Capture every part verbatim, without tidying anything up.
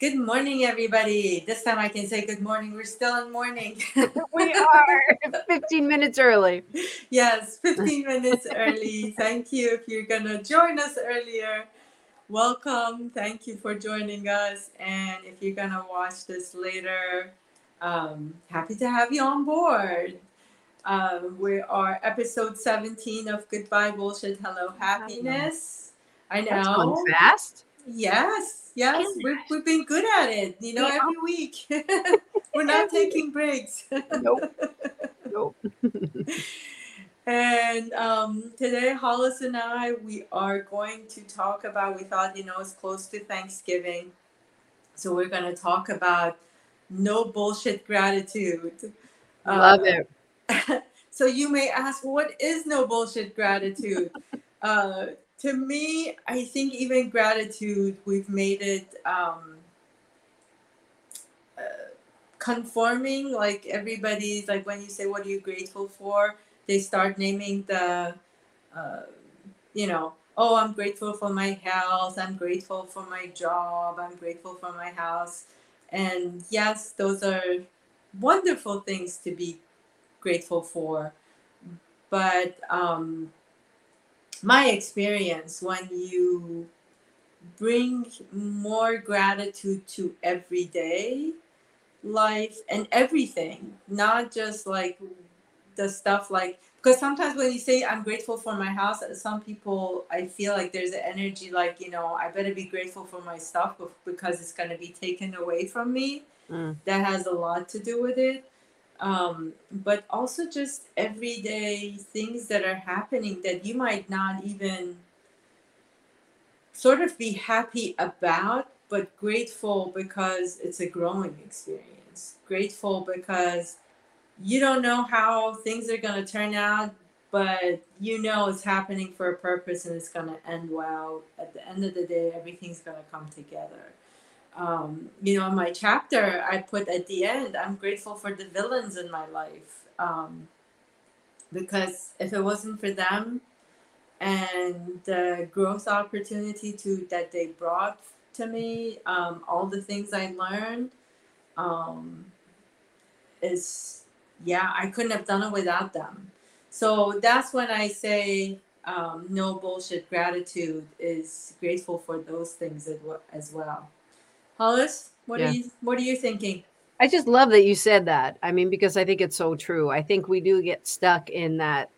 Good morning, everybody. This time I can say good morning. We're still in morning. We are fifteen minutes early. Yes, fifteen minutes early. Thank you. If you're going to join us earlier, welcome. Thank you for joining us. And if you're going to watch this later, um, happy to have you on board. Um, we are episode seventeen of Goodbye Bullshit, Hello Happiness. I know. That's going fast. Yes, yes, we've, we've been good at it, you know, yeah. Every week. We're not taking breaks. Nope, nope. And um, today, Hollis and I, we are going to talk about, we thought, you know, it's close to Thanksgiving. So we're going to talk about no bullshit gratitude. Love um, it. So you may ask, what is no bullshit gratitude? uh To me, I think even gratitude, we've made it um, uh, conforming. Like everybody's, like when you say, what are you grateful for? They start naming the, uh, you know, oh, I'm grateful for my health. I'm grateful for my job. I'm grateful for my house. And yes, those are wonderful things to be grateful for. But um my experience, when you bring more gratitude to everyday life and everything, not just like the stuff like, because sometimes when you say I'm grateful for my house, some people, I feel like there's an energy like, you know, I better be grateful for my stuff because it's going to be taken away from me. Mm. That has a lot to do with it. Um, but also just everyday things that are happening that you might not even sort of be happy about, but grateful because it's a growing experience. Grateful because you don't know how things are going to turn out, but you know it's happening for a purpose and it's going to end well. At the end of the day, everything's going to come together. Um, you know, in my chapter, I put at the end, I'm grateful for the villains in my life, um, because if it wasn't for them and the growth opportunity to that they brought to me, um, all the things I learned, um, is, yeah, I couldn't have done it without them. So that's when I say um, no bullshit gratitude is grateful for those things as well. Hollis, what yeah. are you what are you thinking? I just love that you said that. I mean, because I think it's so true. I think we do get stuck in that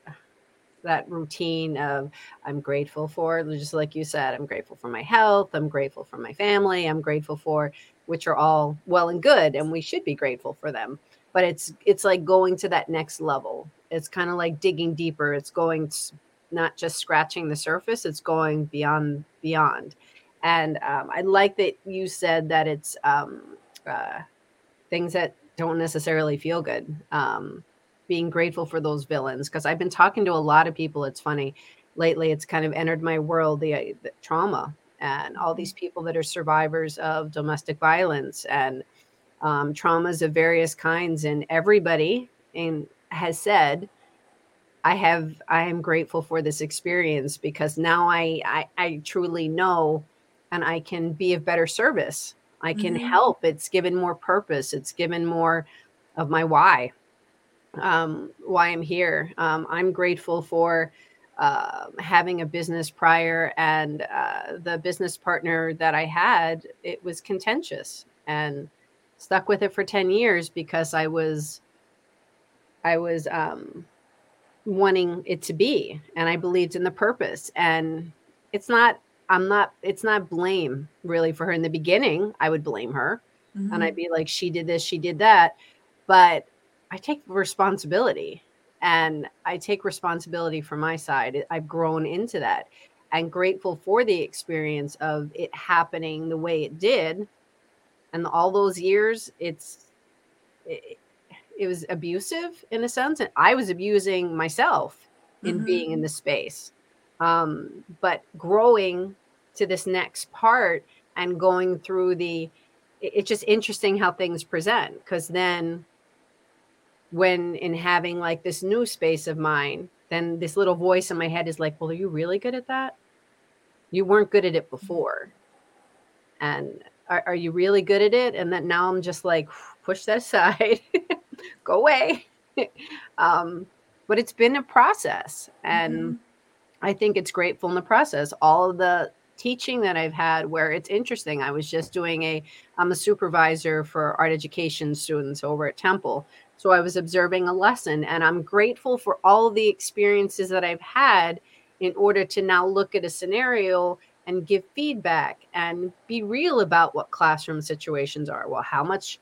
that routine of I'm grateful for, just like you said, I'm grateful for my health, I'm grateful for my family, I'm grateful for, which are all well and good, and we should be grateful for them. But it's it's like going to that next level. It's kind of like digging deeper. It's going not just scratching the surface, it's going beyond beyond. And um, I like that you said that it's um, uh, things that don't necessarily feel good, um, being grateful for those villains, because I've been talking to a lot of people. It's funny. Lately, it's kind of entered my world, the, the trauma and all these people that are survivors of domestic violence and um, traumas of various kinds. And everybody in, has said, I have I am grateful for this experience because now I, I, I truly know. And I can be of better service. I can mm-hmm. help. It's given more purpose. It's given more of my why, um, why I'm here. Um, I'm grateful for uh, having a business prior, and uh, the business partner that I had, it was contentious and stuck with it for ten years because I was, I was um, wanting it to be, and I believed in the purpose. And it's not. I'm not, it's not blame really for her. In the beginning, I would blame her mm-hmm. and I'd be like, she did this, she did that. But I take responsibility and I take responsibility for my side. I've grown into that and grateful for the experience of it happening the way it did. And all those years, it's, it, it was abusive in a sense. And I was abusing myself in mm-hmm. being in the space. Um, but growing to this next part and going through the, it, it's just interesting how things present. Because then when in having like this new space of mine, then this little voice in my head is like, well, are you really good at that? You weren't good at it before. And are, are you really good at it? And then now I'm just like, push that aside, go away. um, but it's been a process. And mm-hmm. I think it's grateful in the process. All of the teaching that I've had, where it's interesting. I was just doing a, I'm a supervisor for art education students over at Temple. So I was observing a lesson, and I'm grateful for all the experiences that I've had in order to now look at a scenario and give feedback and be real about what classroom situations are. Well, how much,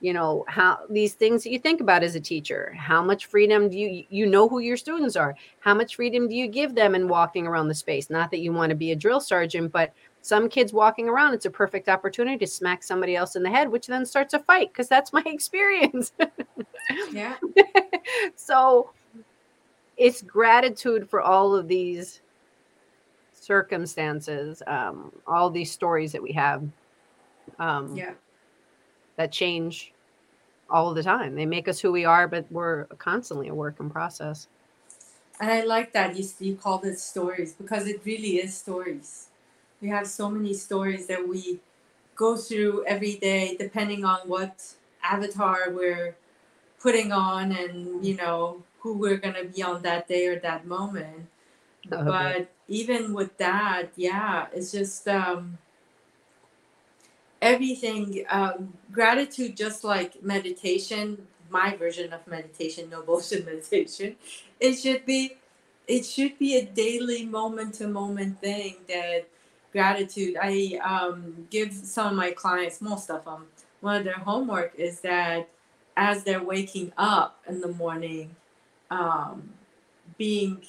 you know, how these things that you think about as a teacher, how much freedom do you, you know who your students are? How much freedom do you give them in walking around the space? Not that you want to be a drill sergeant, but some kids walking around, it's a perfect opportunity to smack somebody else in the head, which then starts a fight, because that's my experience. Yeah. So it's gratitude for all of these circumstances, um, all these stories that we have. Um, yeah. That change all the time. They make us who we are, but we're constantly a work in process. And I like that you, you called it stories, because it really is stories. We have so many stories that we go through every day, depending on what avatar we're putting on and, you know, who we're going to be on that day or that moment. Okay. But even with that, yeah, it's just... Um, Everything, um, gratitude, just like meditation, my version of meditation, no bullshit meditation, it should be, it should be a daily moment to moment thing, that gratitude. I um, give some of my clients, most of them, one of their homework is that as they're waking up in the morning, um, being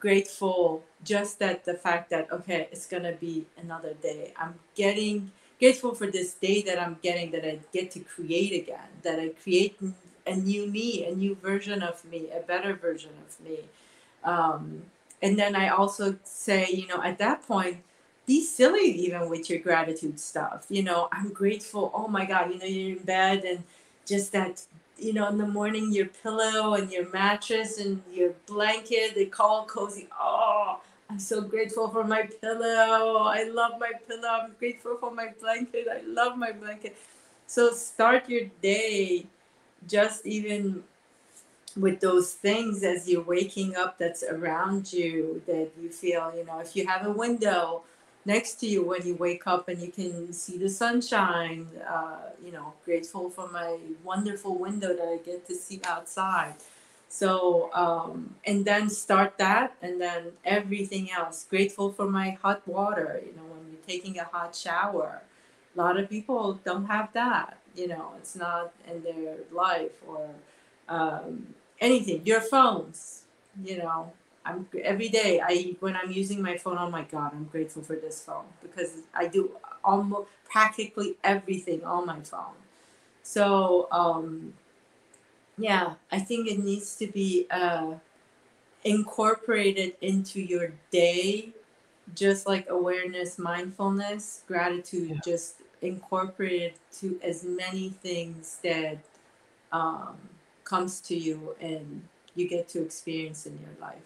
grateful just that the fact that, okay, it's going to be another day. I'm getting... grateful for this day that I'm getting, that I get to create again, that I create a new me, a new version of me, a better version of me. Um, and then I also say, you know, at that point, be silly even with your gratitude stuff. You know, I'm grateful. Oh, my God, you know, you're in bed and just that, you know, in the morning, your pillow and your mattress and your blanket, they call cozy. Oh, I'm so grateful for my pillow. I love my pillow. I'm grateful for my blanket. I love my blanket. So start your day just even with those things as you're waking up that's around you, that you feel, you know, if you have a window next to you when you wake up and you can see the sunshine, uh, you know, grateful for my wonderful window that I get to see outside. So, um, and then start that, and then everything else. Grateful for my hot water, you know, when you're taking a hot shower. A lot of people don't have that, you know, it's not in their life, or um, anything. Your phones, you know, I'm every day, I when I'm using my phone, oh my God, I'm grateful for this phone, because I do almost practically everything on my phone. So, um yeah, I think it needs to be uh, incorporated into your day, just like awareness, mindfulness, gratitude, yeah. Just incorporated to as many things that um, comes to you and you get to experience in your life.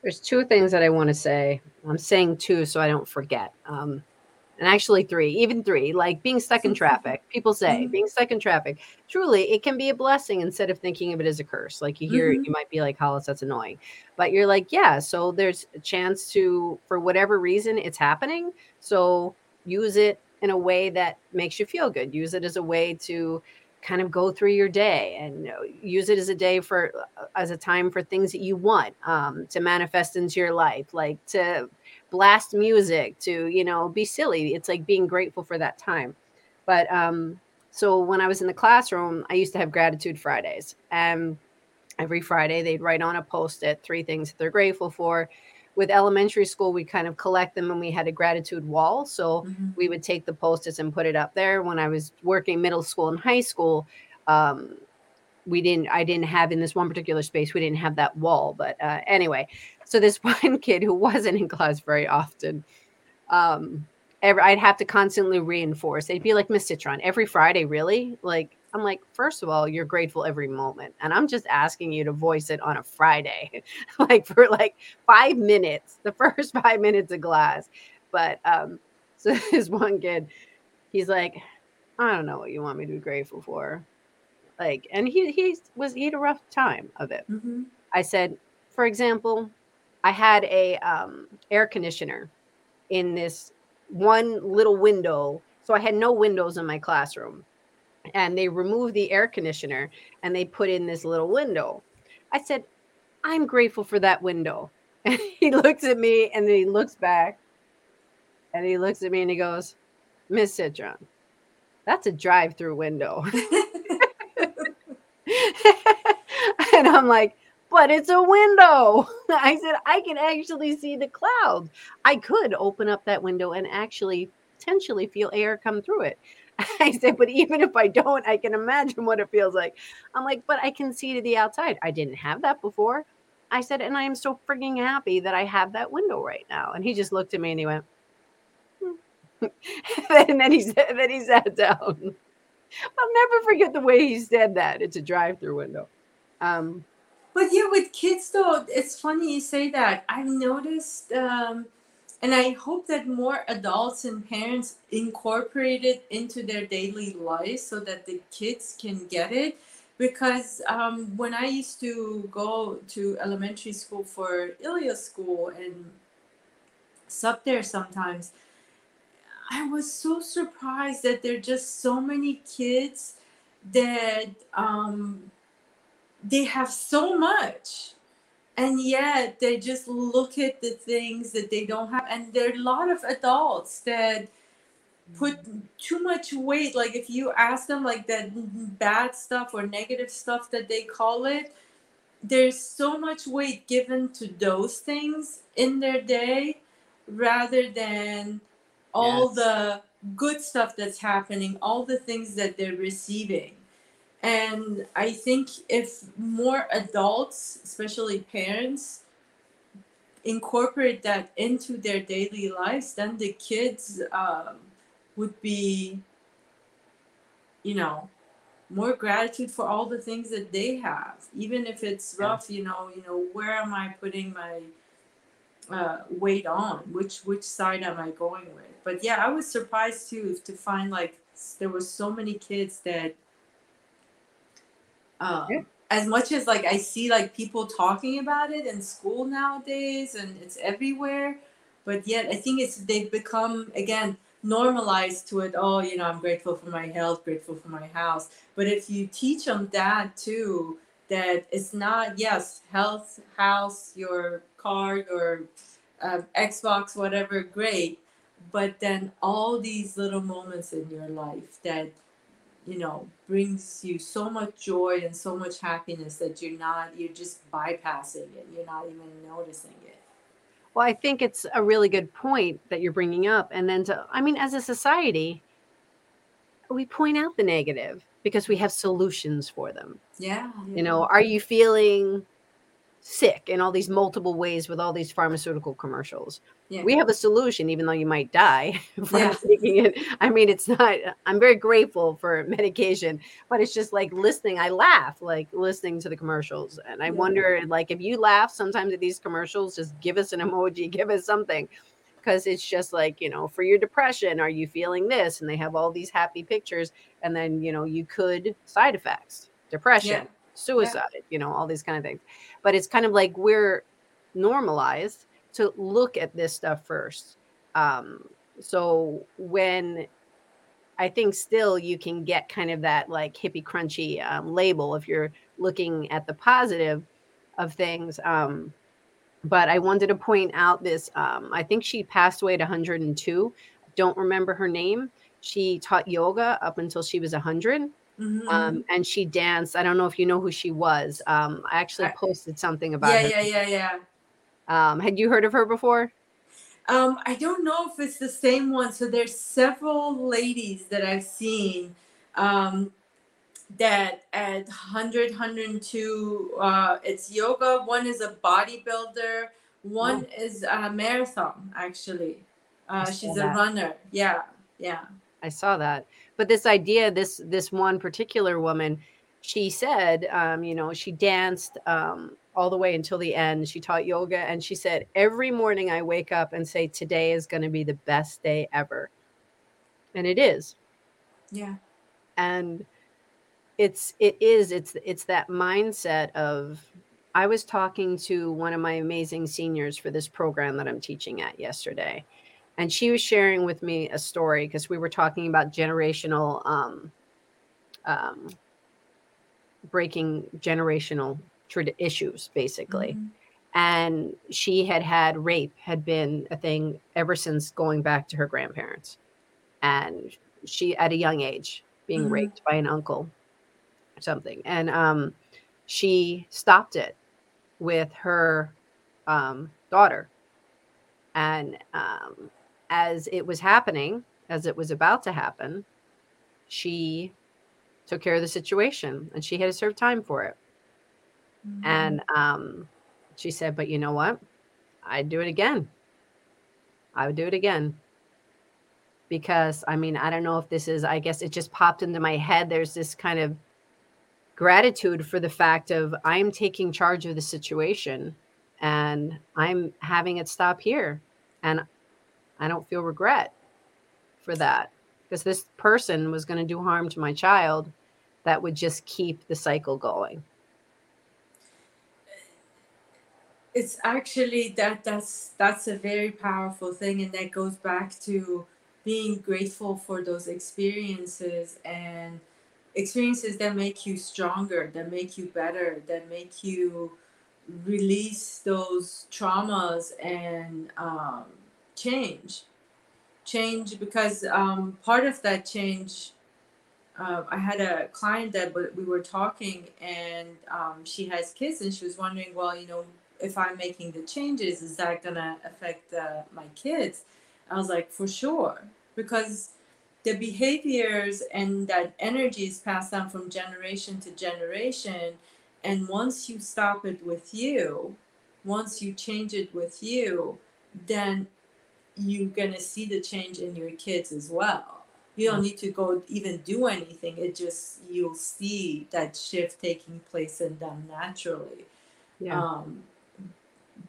There's two things that I want to say. I'm saying two so I don't forget. Um, And actually three, even three, like being stuck in traffic. People say mm-hmm. being stuck in traffic. Truly, it can be a blessing instead of thinking of it as a curse. Like you hear, mm-hmm. you might be like, Hollis, that's annoying. But you're like, yeah, so there's a chance to, for whatever reason, it's happening. So use it in a way that makes you feel good. Use it as a way to kind of go through your day, and use it as a day for, as a time for things that you want um, to manifest into your life, like to blast music, to, you know, be silly. It's like being grateful for that time. But um, so when I was in the classroom, I used to have gratitude Fridays, and every Friday they'd write on a Post-it three things that they're grateful for. With elementary school, we kind of collect them, and we had a gratitude wall. So mm-hmm. we would take the Post-its and put it up there. When I was working middle school and high school, um, we didn't, I didn't have in this one particular space, we didn't have that wall. But uh, anyway, so this one kid who wasn't in class very often, um, every, I'd have to constantly reinforce. They'd be like, Miss Citron, every Friday, really? Like, I'm like, first of all, you're grateful every moment. And I'm just asking you to voice it on a Friday, like for like five minutes, the first five minutes of class. But um, so this one kid, he's like, I don't know what you want me to be grateful for. Like, and he, he was, he had a rough time of it. Mm-hmm. I said, for example, I had a um, air conditioner in this one little window. So I had no windows in my classroom, and they removed the air conditioner and they put in this little window. I said, I'm grateful for that window. And he looks at me, and then he looks back, and he looks at me and he goes, Miss Citron, that's a drive-through window. And I'm like, but it's a window. I said, I can actually see the clouds. I could open up that window and actually potentially feel air come through it. I said, but even if I don't, I can imagine what it feels like. I'm like, but I can see to the outside. I didn't have that before. I said, and I am so freaking happy that I have that window right now. And he just looked at me and he went, hmm. And then he said, then he sat down. I'll never forget the way he said that. It's a drive-through window. Um, but yeah, with kids though, it's funny you say that. I've noticed, um, and I hope that more adults and parents incorporate it into their daily life so that the kids can get it. Because um, when I used to go to elementary school for Ilya's school and sub there sometimes, I was so surprised that there are just so many kids that um, they have so much. And yet they just look at the things that they don't have. And there are a lot of adults that put too much weight, like if you ask them like that bad stuff or negative stuff that they call it, there's so much weight given to those things in their day rather than all yes. the good stuff that's happening, all the things that they're receiving. And I think if more adults, especially parents, incorporate that into their daily lives, then the kids um would be, you know, more gratitude for all the things that they have, even if it's rough. Yeah. You know, you know, where am I putting my uh, weight on? Which which side am I going with? But yeah, I was surprised too to find like there were so many kids that, um, yeah. as much as like I see like people talking about it in school nowadays and it's everywhere, but yet I think it's they've become again. normalized to it. Oh, you know, I'm grateful for my health, grateful for my house. But if you teach them that too, that it's not, yes, health, house, your car, your uh, Xbox, whatever, great. But then all these little moments in your life that, you know, brings you so much joy and so much happiness that you're not, you're just bypassing it. You're not even noticing it. Well, I think it's a really good point that you're bringing up. And then, to, I mean, as a society, we point out the negative because we have solutions for them. Yeah. yeah. You know, are you feeling sick in all these multiple ways with all these pharmaceutical commercials? Yeah. We have a solution, even though you might die from yeah. taking it. I mean, it's not, I'm very grateful for medication, but it's just like listening. I laugh, like listening to the commercials. And I yeah. wonder, like, if you laugh sometimes at these commercials, just give us an emoji, give us something. Because it's just like, you know, for your depression, are you feeling this? And they have all these happy pictures. And then, you know, you could side effects, depression, yeah. suicide, yeah. you know, all these kind of things. But it's kind of like we're normalized to look at this stuff first. Um, so when I think still you can get kind of that like hippie crunchy um, label if you're looking at the positive of things. Um, but I wanted to point out this, um, I think she passed away at one hundred two. Don't remember her name. She taught yoga up until she was one hundred. Mm-hmm. Um, and she danced. I don't know if you know who she was. Um, I actually posted something about yeah, her. Yeah, yeah, yeah, yeah. Um, had you heard of her before? Um, I don't know if it's the same one. So there's several ladies that I've seen um, that at one hundred, one hundred two, uh, it's yoga. One is a bodybuilder. One oh. is a marathon, actually. Uh, she's that. a runner. Yeah, yeah. I saw that. But this idea, this this one particular woman, she said, um, you know, she danced um all the way until the end. She taught yoga, and she said, every morning I wake up and say, today is going to be the best day ever. And it is. Yeah. And it's, it is, it's, it's that mindset of, I was talking to one of my amazing seniors for this program that I'm teaching at yesterday. And she was sharing with me a story because we were talking about generational, um, um, breaking generational tra- issues, basically. Mm-hmm. And she had had rape had been a thing ever since going back to her grandparents. And she, at a young age, being mm-hmm. raped by an uncle or something. And um, she stopped it with her um, daughter. And um, as it was happening, as it was about to happen, she took care of the situation and she had to serve time for it. Mm-hmm. And um, she said, but you know what? I'd do it again. I would do it again. Because, I mean, I don't know if this is, I guess it just popped into my head. There's this kind of gratitude for the fact of I'm taking charge of the situation and I'm having it stop here. And I don't feel regret for that because this person was going to do harm to my child that would just keep the cycle going. It's actually that that's, that's a very powerful thing. And that goes back to being grateful for those experiences and experiences that make you stronger, that make you better, that make you release those traumas and um, change. Change because um, part of that change, uh, I had a client that we were talking and um, she has kids and she was wondering, well, you know, if I'm making the changes, is that going to affect uh, my kids? I was like, for sure. Because the behaviors and that energy is passed down from generation to generation. And once you stop it with you, once you change it with you, then you're going to see the change in your kids as well. You don't need to go even do anything. It just, you'll see that shift taking place in them naturally. Yeah. Um,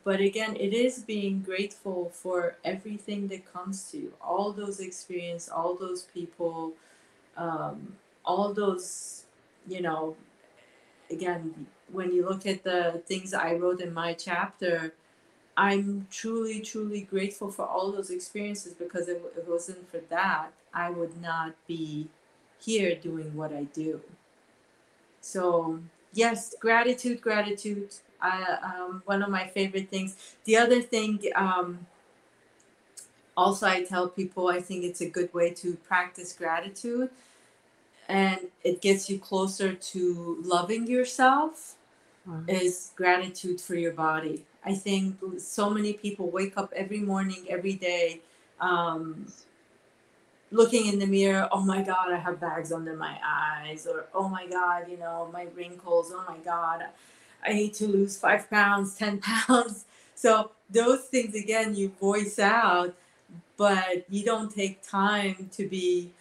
But again, it is being grateful for everything that comes to you, all those experiences, all those people, um, all those, you know, again, when you look at the things I wrote in my chapter, I'm truly, truly grateful for all those experiences because if it wasn't for that, I would not be here doing what I do. So, yes, gratitude, gratitude. I, um, one of my favorite things. The other thing, um, also I tell people, I think it's a good way to practice gratitude and it gets you closer to loving yourself wow. is gratitude for your body. I think so many people wake up every morning, every day, um, looking in the mirror, oh my God, I have bags under my eyes or, oh my God, you know, my wrinkles, oh my God. I need to lose five pounds, ten pounds. So those things, again, you voice out, but you don't take time to be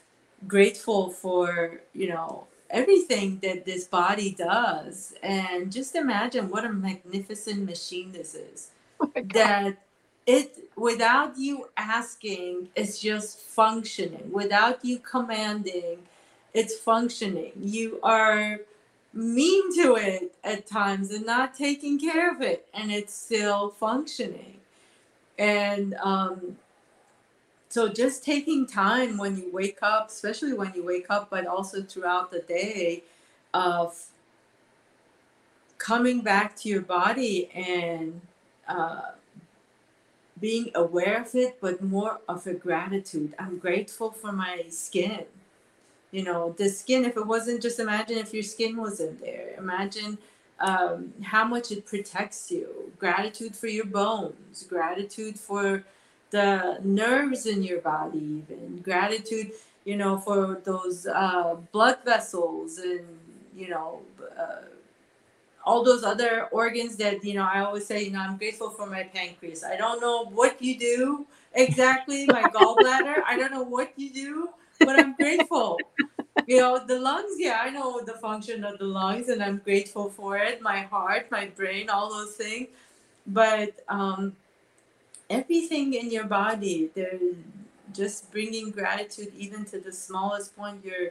grateful for, you know, everything that this body does. And just imagine what a magnificent machine this is. Oh my God. That it, without you asking, it's just functioning. Without you commanding, it's functioning. You are mean to it at times and not taking care of it and it's still functioning. And um so just taking time when you wake up, especially when you wake up, but also throughout the day, of coming back to your body and uh being aware of it, but more of a gratitude. I'm grateful for my skin. You know, the skin, if it wasn't, just imagine if your skin wasn't there. Imagine um, how much it protects you. Gratitude for your bones. Gratitude for the nerves in your body even. Gratitude, you know, for those uh, blood vessels and, you know, uh, all those other organs that, you know, I always say, you know, I'm grateful for my pancreas. I don't know what you do exactly. My gallbladder, I don't know what you do. But I'm grateful, you know, the lungs. Yeah, I know the function of the lungs and I'm grateful for it. My heart, my brain, all those things. But um, everything in your body, there, just bringing gratitude even to the smallest point, your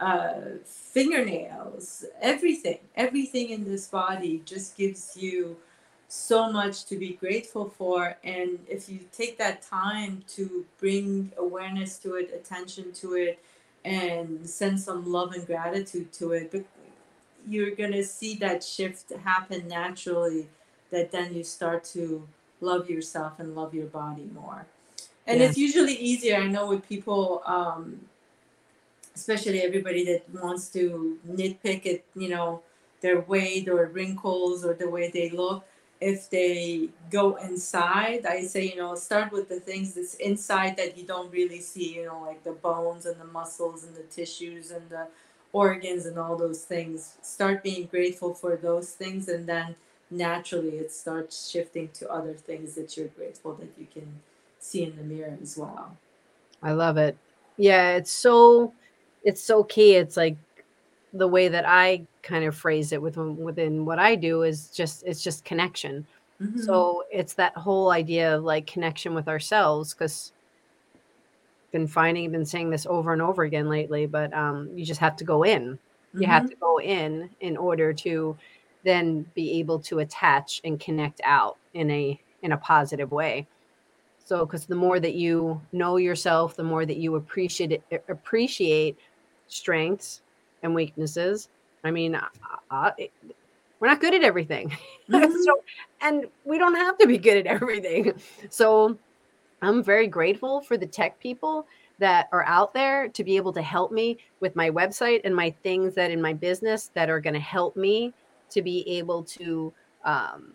uh, fingernails, everything, everything in this body just gives you so much to be grateful for. And if you take that time to bring awareness to it, attention to it, and send some love and gratitude to it, but you're going to see that shift happen naturally, that then you start to love yourself and love your body more. And yes. It's usually easier, I know, with people, um, especially everybody that wants to nitpick at, you know, their weight or wrinkles or the way they look. If they go inside, I say, you know, start with the things that's inside that you don't really see, you know, like the bones and the muscles and the tissues and the organs and all those things. Start being grateful for those things, and then naturally it starts shifting to other things that you're grateful that you can see in the mirror as well. I love it. Yeah, it's so it's so key. It's like the way that I kind of phrase it within, within what I do is just it's just connection. Mm-hmm. So it's that whole idea of like connection with ourselves, because been finding been saying this over and over again lately, but um you just have to go in. Mm-hmm. You have to go in in order to then be able to attach and connect out in a in a positive way. So, because the more that you know yourself, the more that you appreciate appreciate strengths and weaknesses. I mean, I, I, it, we're not good at everything, mm-hmm. so, and we don't have to be good at everything. So, I'm very grateful for the tech people that are out there to be able to help me with my website and my things that in my business that are going to help me to be able to um,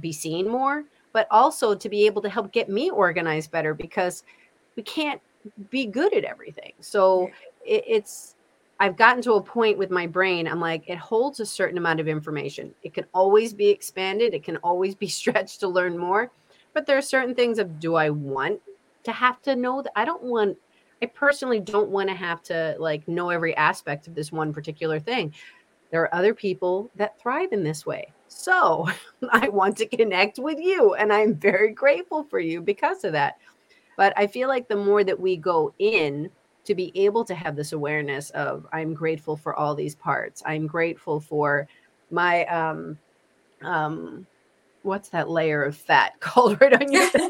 be seen more, but also to be able to help get me organized better, because we can't be good at everything. So it, it's, I've gotten to a point with my brain, I'm like, it holds a certain amount of information. It can always be expanded. It can always be stretched to learn more. But there are certain things of, do I want to have to know that? I don't want, I personally don't want to have to like know every aspect of this one particular thing. There are other people that thrive in this way. So I want to connect with you, and I'm very grateful for you because of that. But I feel like the more that we go in to be able to have this awareness of, I'm grateful for all these parts. I'm grateful for my, um, um, what's that layer of fat called right on your face?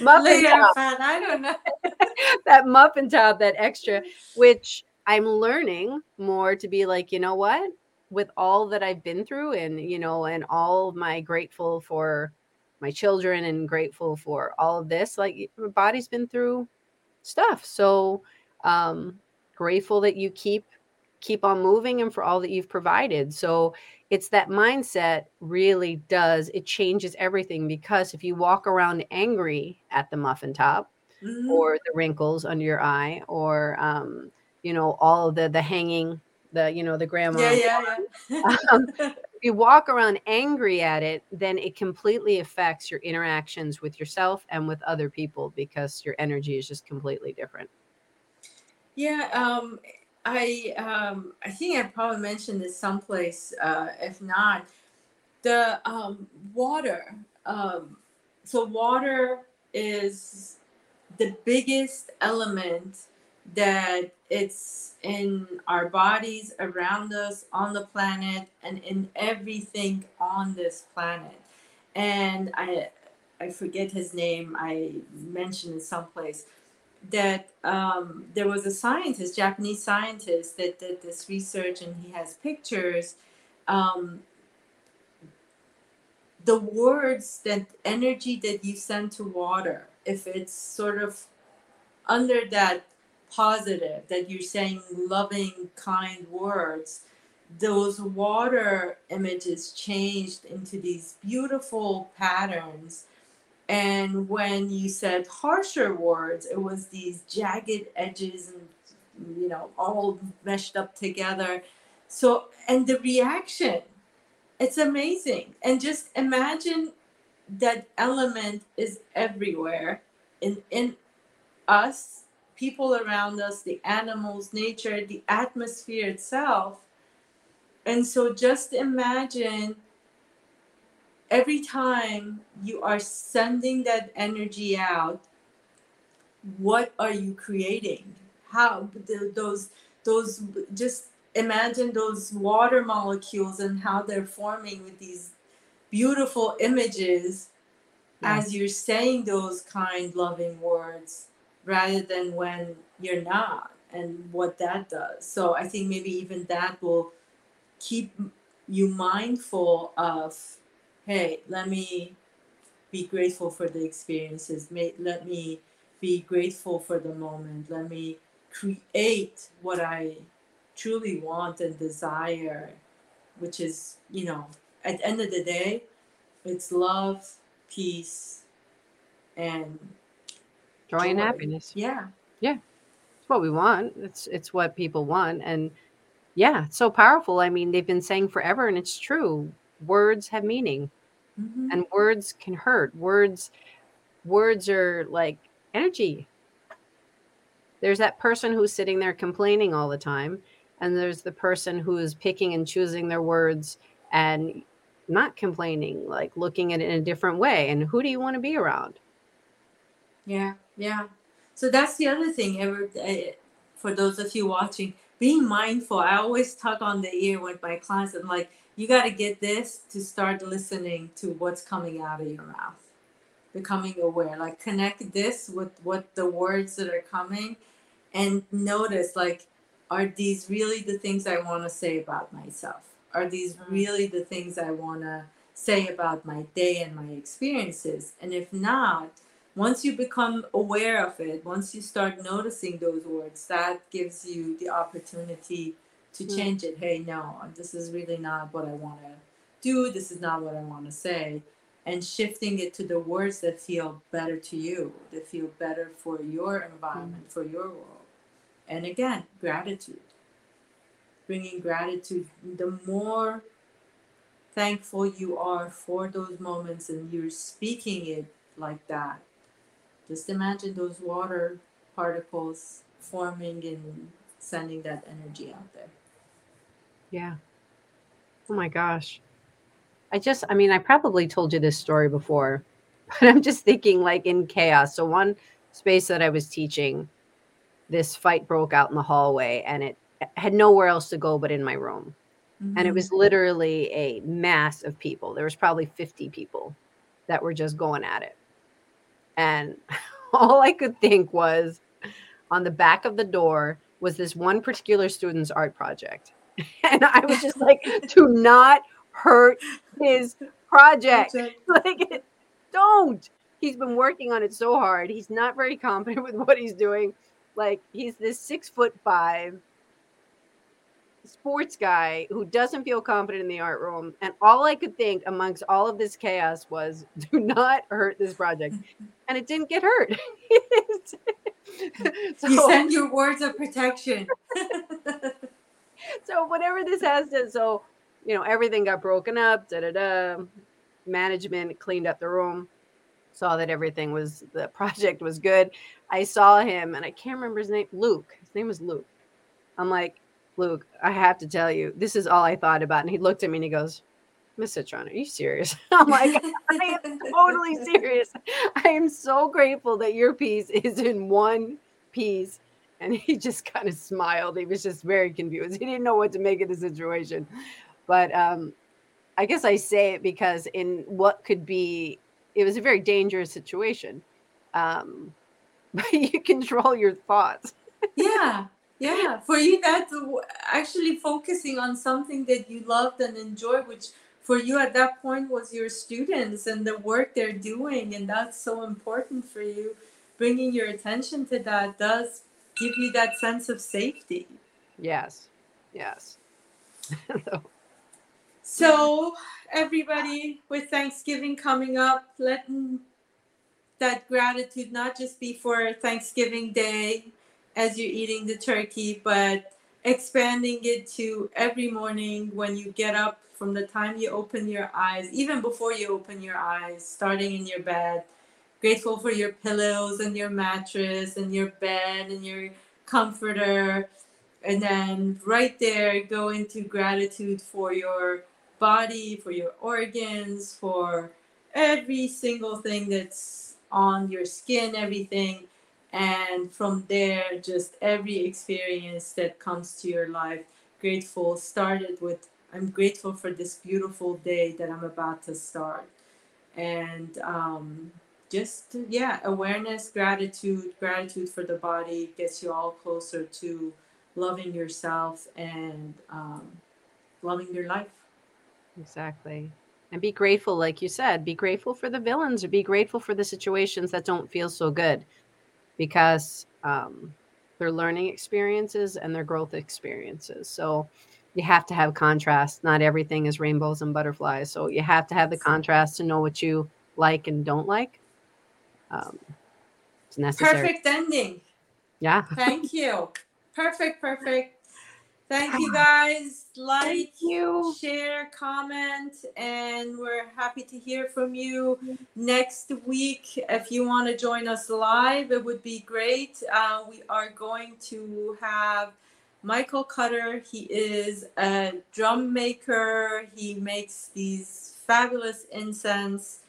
Muffin layer top. Of fat, I don't know. That muffin top, that extra, which I'm learning more to be like, you know what? With all that I've been through and, you know, and all my grateful for my children and grateful for all of this, like my body's been through stuff. So um, grateful that you keep, keep on moving and for all that you've provided. So it's that mindset really does, it changes everything, because if you walk around angry at the muffin top, mm-hmm. or the wrinkles under your eye, or, um, you know, all of the, the hanging, the, you know, the grandma, yeah, yeah. um, if you walk around angry at it, then it completely affects your interactions with yourself and with other people, because your energy is just completely different. Yeah. Um, I, um, I think I probably mentioned this someplace, uh, if not the, um, water. Um, so water is the biggest element that it's in our bodies, around us, on the planet, and in everything on this planet. And I, I forget his name. I mentioned it someplace that um, there was a scientist, Japanese scientist, that did this research, and he has pictures. Um, the words, that energy that you send to water, if it's sort of under that positive, that you're saying loving, kind words, those water images changed into these beautiful patterns. And when you said harsher words, it was these jagged edges and, you know, all meshed up together. So, and the reaction, it's amazing. And just imagine that element is everywhere in, in us, people around us, the animals, nature, the atmosphere itself. And so just imagine every time you are sending that energy out, what are you creating? How the, those those just imagine those water molecules and how they're forming with these beautiful images yeah. as you're saying those kind loving words, rather than when you're not, and what that does. So I think maybe even that will keep you mindful of, hey, let me be grateful for the experiences. May, let me be grateful for the moment. Let me create what I truly want and desire, which is, you know, at the end of the day, it's love, peace, and joy, joy. and happiness. Yeah. Yeah. It's what we want. It's, it's what people want. And yeah, it's so powerful. I mean, they've been saying forever, and it's true. Words have meaning, mm-hmm. and words can hurt. Words, words are like energy. There's that person who's sitting there complaining all the time, and there's the person who is picking and choosing their words and not complaining, like looking at it in a different way. And who do you want to be around? Yeah, yeah. So that's the other thing. Ever for those of you watching, being mindful. I always tug on the ear with my clients. I'm like, you got to get this to start listening to what's coming out of your mouth. Becoming aware, like connect this with what the words that are coming, and notice, like, are these really the things I want to say about myself? Are these really the things I want to say about my day and my experiences? And if not, once you become aware of it, once you start noticing those words, that gives you the opportunity to change it. Hey, no, this is really not what I want to do. This is not what I want to say. And shifting it to the words that feel better to you, that feel better for your environment, mm-hmm. for your world. And again, gratitude. Bringing gratitude. The more thankful you are for those moments, and you're speaking it like that, just imagine those water particles forming and sending that energy out there. Yeah. Oh my gosh. I just, I mean, I probably told you this story before, but I'm just thinking like in chaos. So one space that I was teaching, this fight broke out in the hallway, and it had nowhere else to go but in my room. Mm-hmm. And it was literally a mass of people. There was probably fifty people that were just going at it. And all I could think was, on the back of the door was this one particular student's art project. And I was just like, do not hurt his project. Like, don't. He's been working on it so hard. He's not very competent with what he's doing. Like, he's this six foot five sports guy who doesn't feel competent in the art room. And all I could think amongst all of this chaos was, do not hurt this project. And it didn't get hurt. So, you send your words of protection. So whatever this has to, so you know, everything got broken up, da-da-da. Management cleaned up the room, saw that everything was, the project was good. I saw him, and I can't remember his name, Luke. His name was Luke. I'm like, Luke, I have to tell you, this is all I thought about. And he looked at me and he goes, Miss Citron, are you serious? I'm like, I am totally serious. I am so grateful that your piece is in one piece. And he just kind of smiled. He was just very confused. He didn't know what to make of the situation. But um, I guess I say it because in what could be, it was a very dangerous situation. Um, but you control your thoughts. Yeah, yeah. For you, that's actually focusing on something that you loved and enjoyed, which for you at that point was your students and the work they're doing. And that's so important for you. Bringing your attention to that does give you that sense of safety. Yes, yes. So everybody, with Thanksgiving coming up, let that gratitude not just be for Thanksgiving Day as you're eating the turkey, but expanding it to every morning when you get up, from the time you open your eyes, even before you open your eyes, starting in your bed, grateful for your pillows and your mattress and your bed and your comforter. And then right there, go into gratitude for your body, for your organs, for every single thing that's on your skin, everything. And from there, just every experience that comes to your life, grateful, started with, I'm grateful for this beautiful day that I'm about to start. And um, just, yeah, awareness, gratitude, gratitude for the body gets you all closer to loving yourself and um, loving your life. Exactly. And be grateful, like you said, be grateful for the villains, or be grateful for the situations that don't feel so good, because um, they're learning experiences and they're growth experiences. So you have to have contrast. Not everything is rainbows and butterflies. So you have to have the contrast to know what you like and don't like. Um, it's necessary. Perfect ending. Yeah. Thank you. Perfect, perfect. Thank you guys. Like, Thank you. Share, comment, and we're happy to hear from you. Next week, if you want to join us live, it would be great. Uh, we are going to have Michael Cutter. He is a drum maker. He makes these fabulous incense,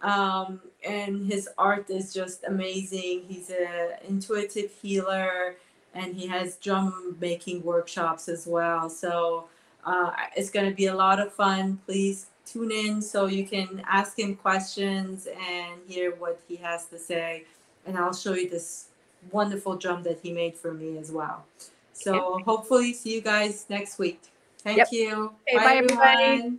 um, and his art is just amazing. He's an intuitive healer. And he has drum making workshops as well. So uh, it's going to be a lot of fun. Please tune in so you can ask him questions and hear what he has to say. And I'll show you this wonderful drum that he made for me as well. So hopefully see you guys next week. Thank yep. you. Okay, bye, bye everyone. Everybody.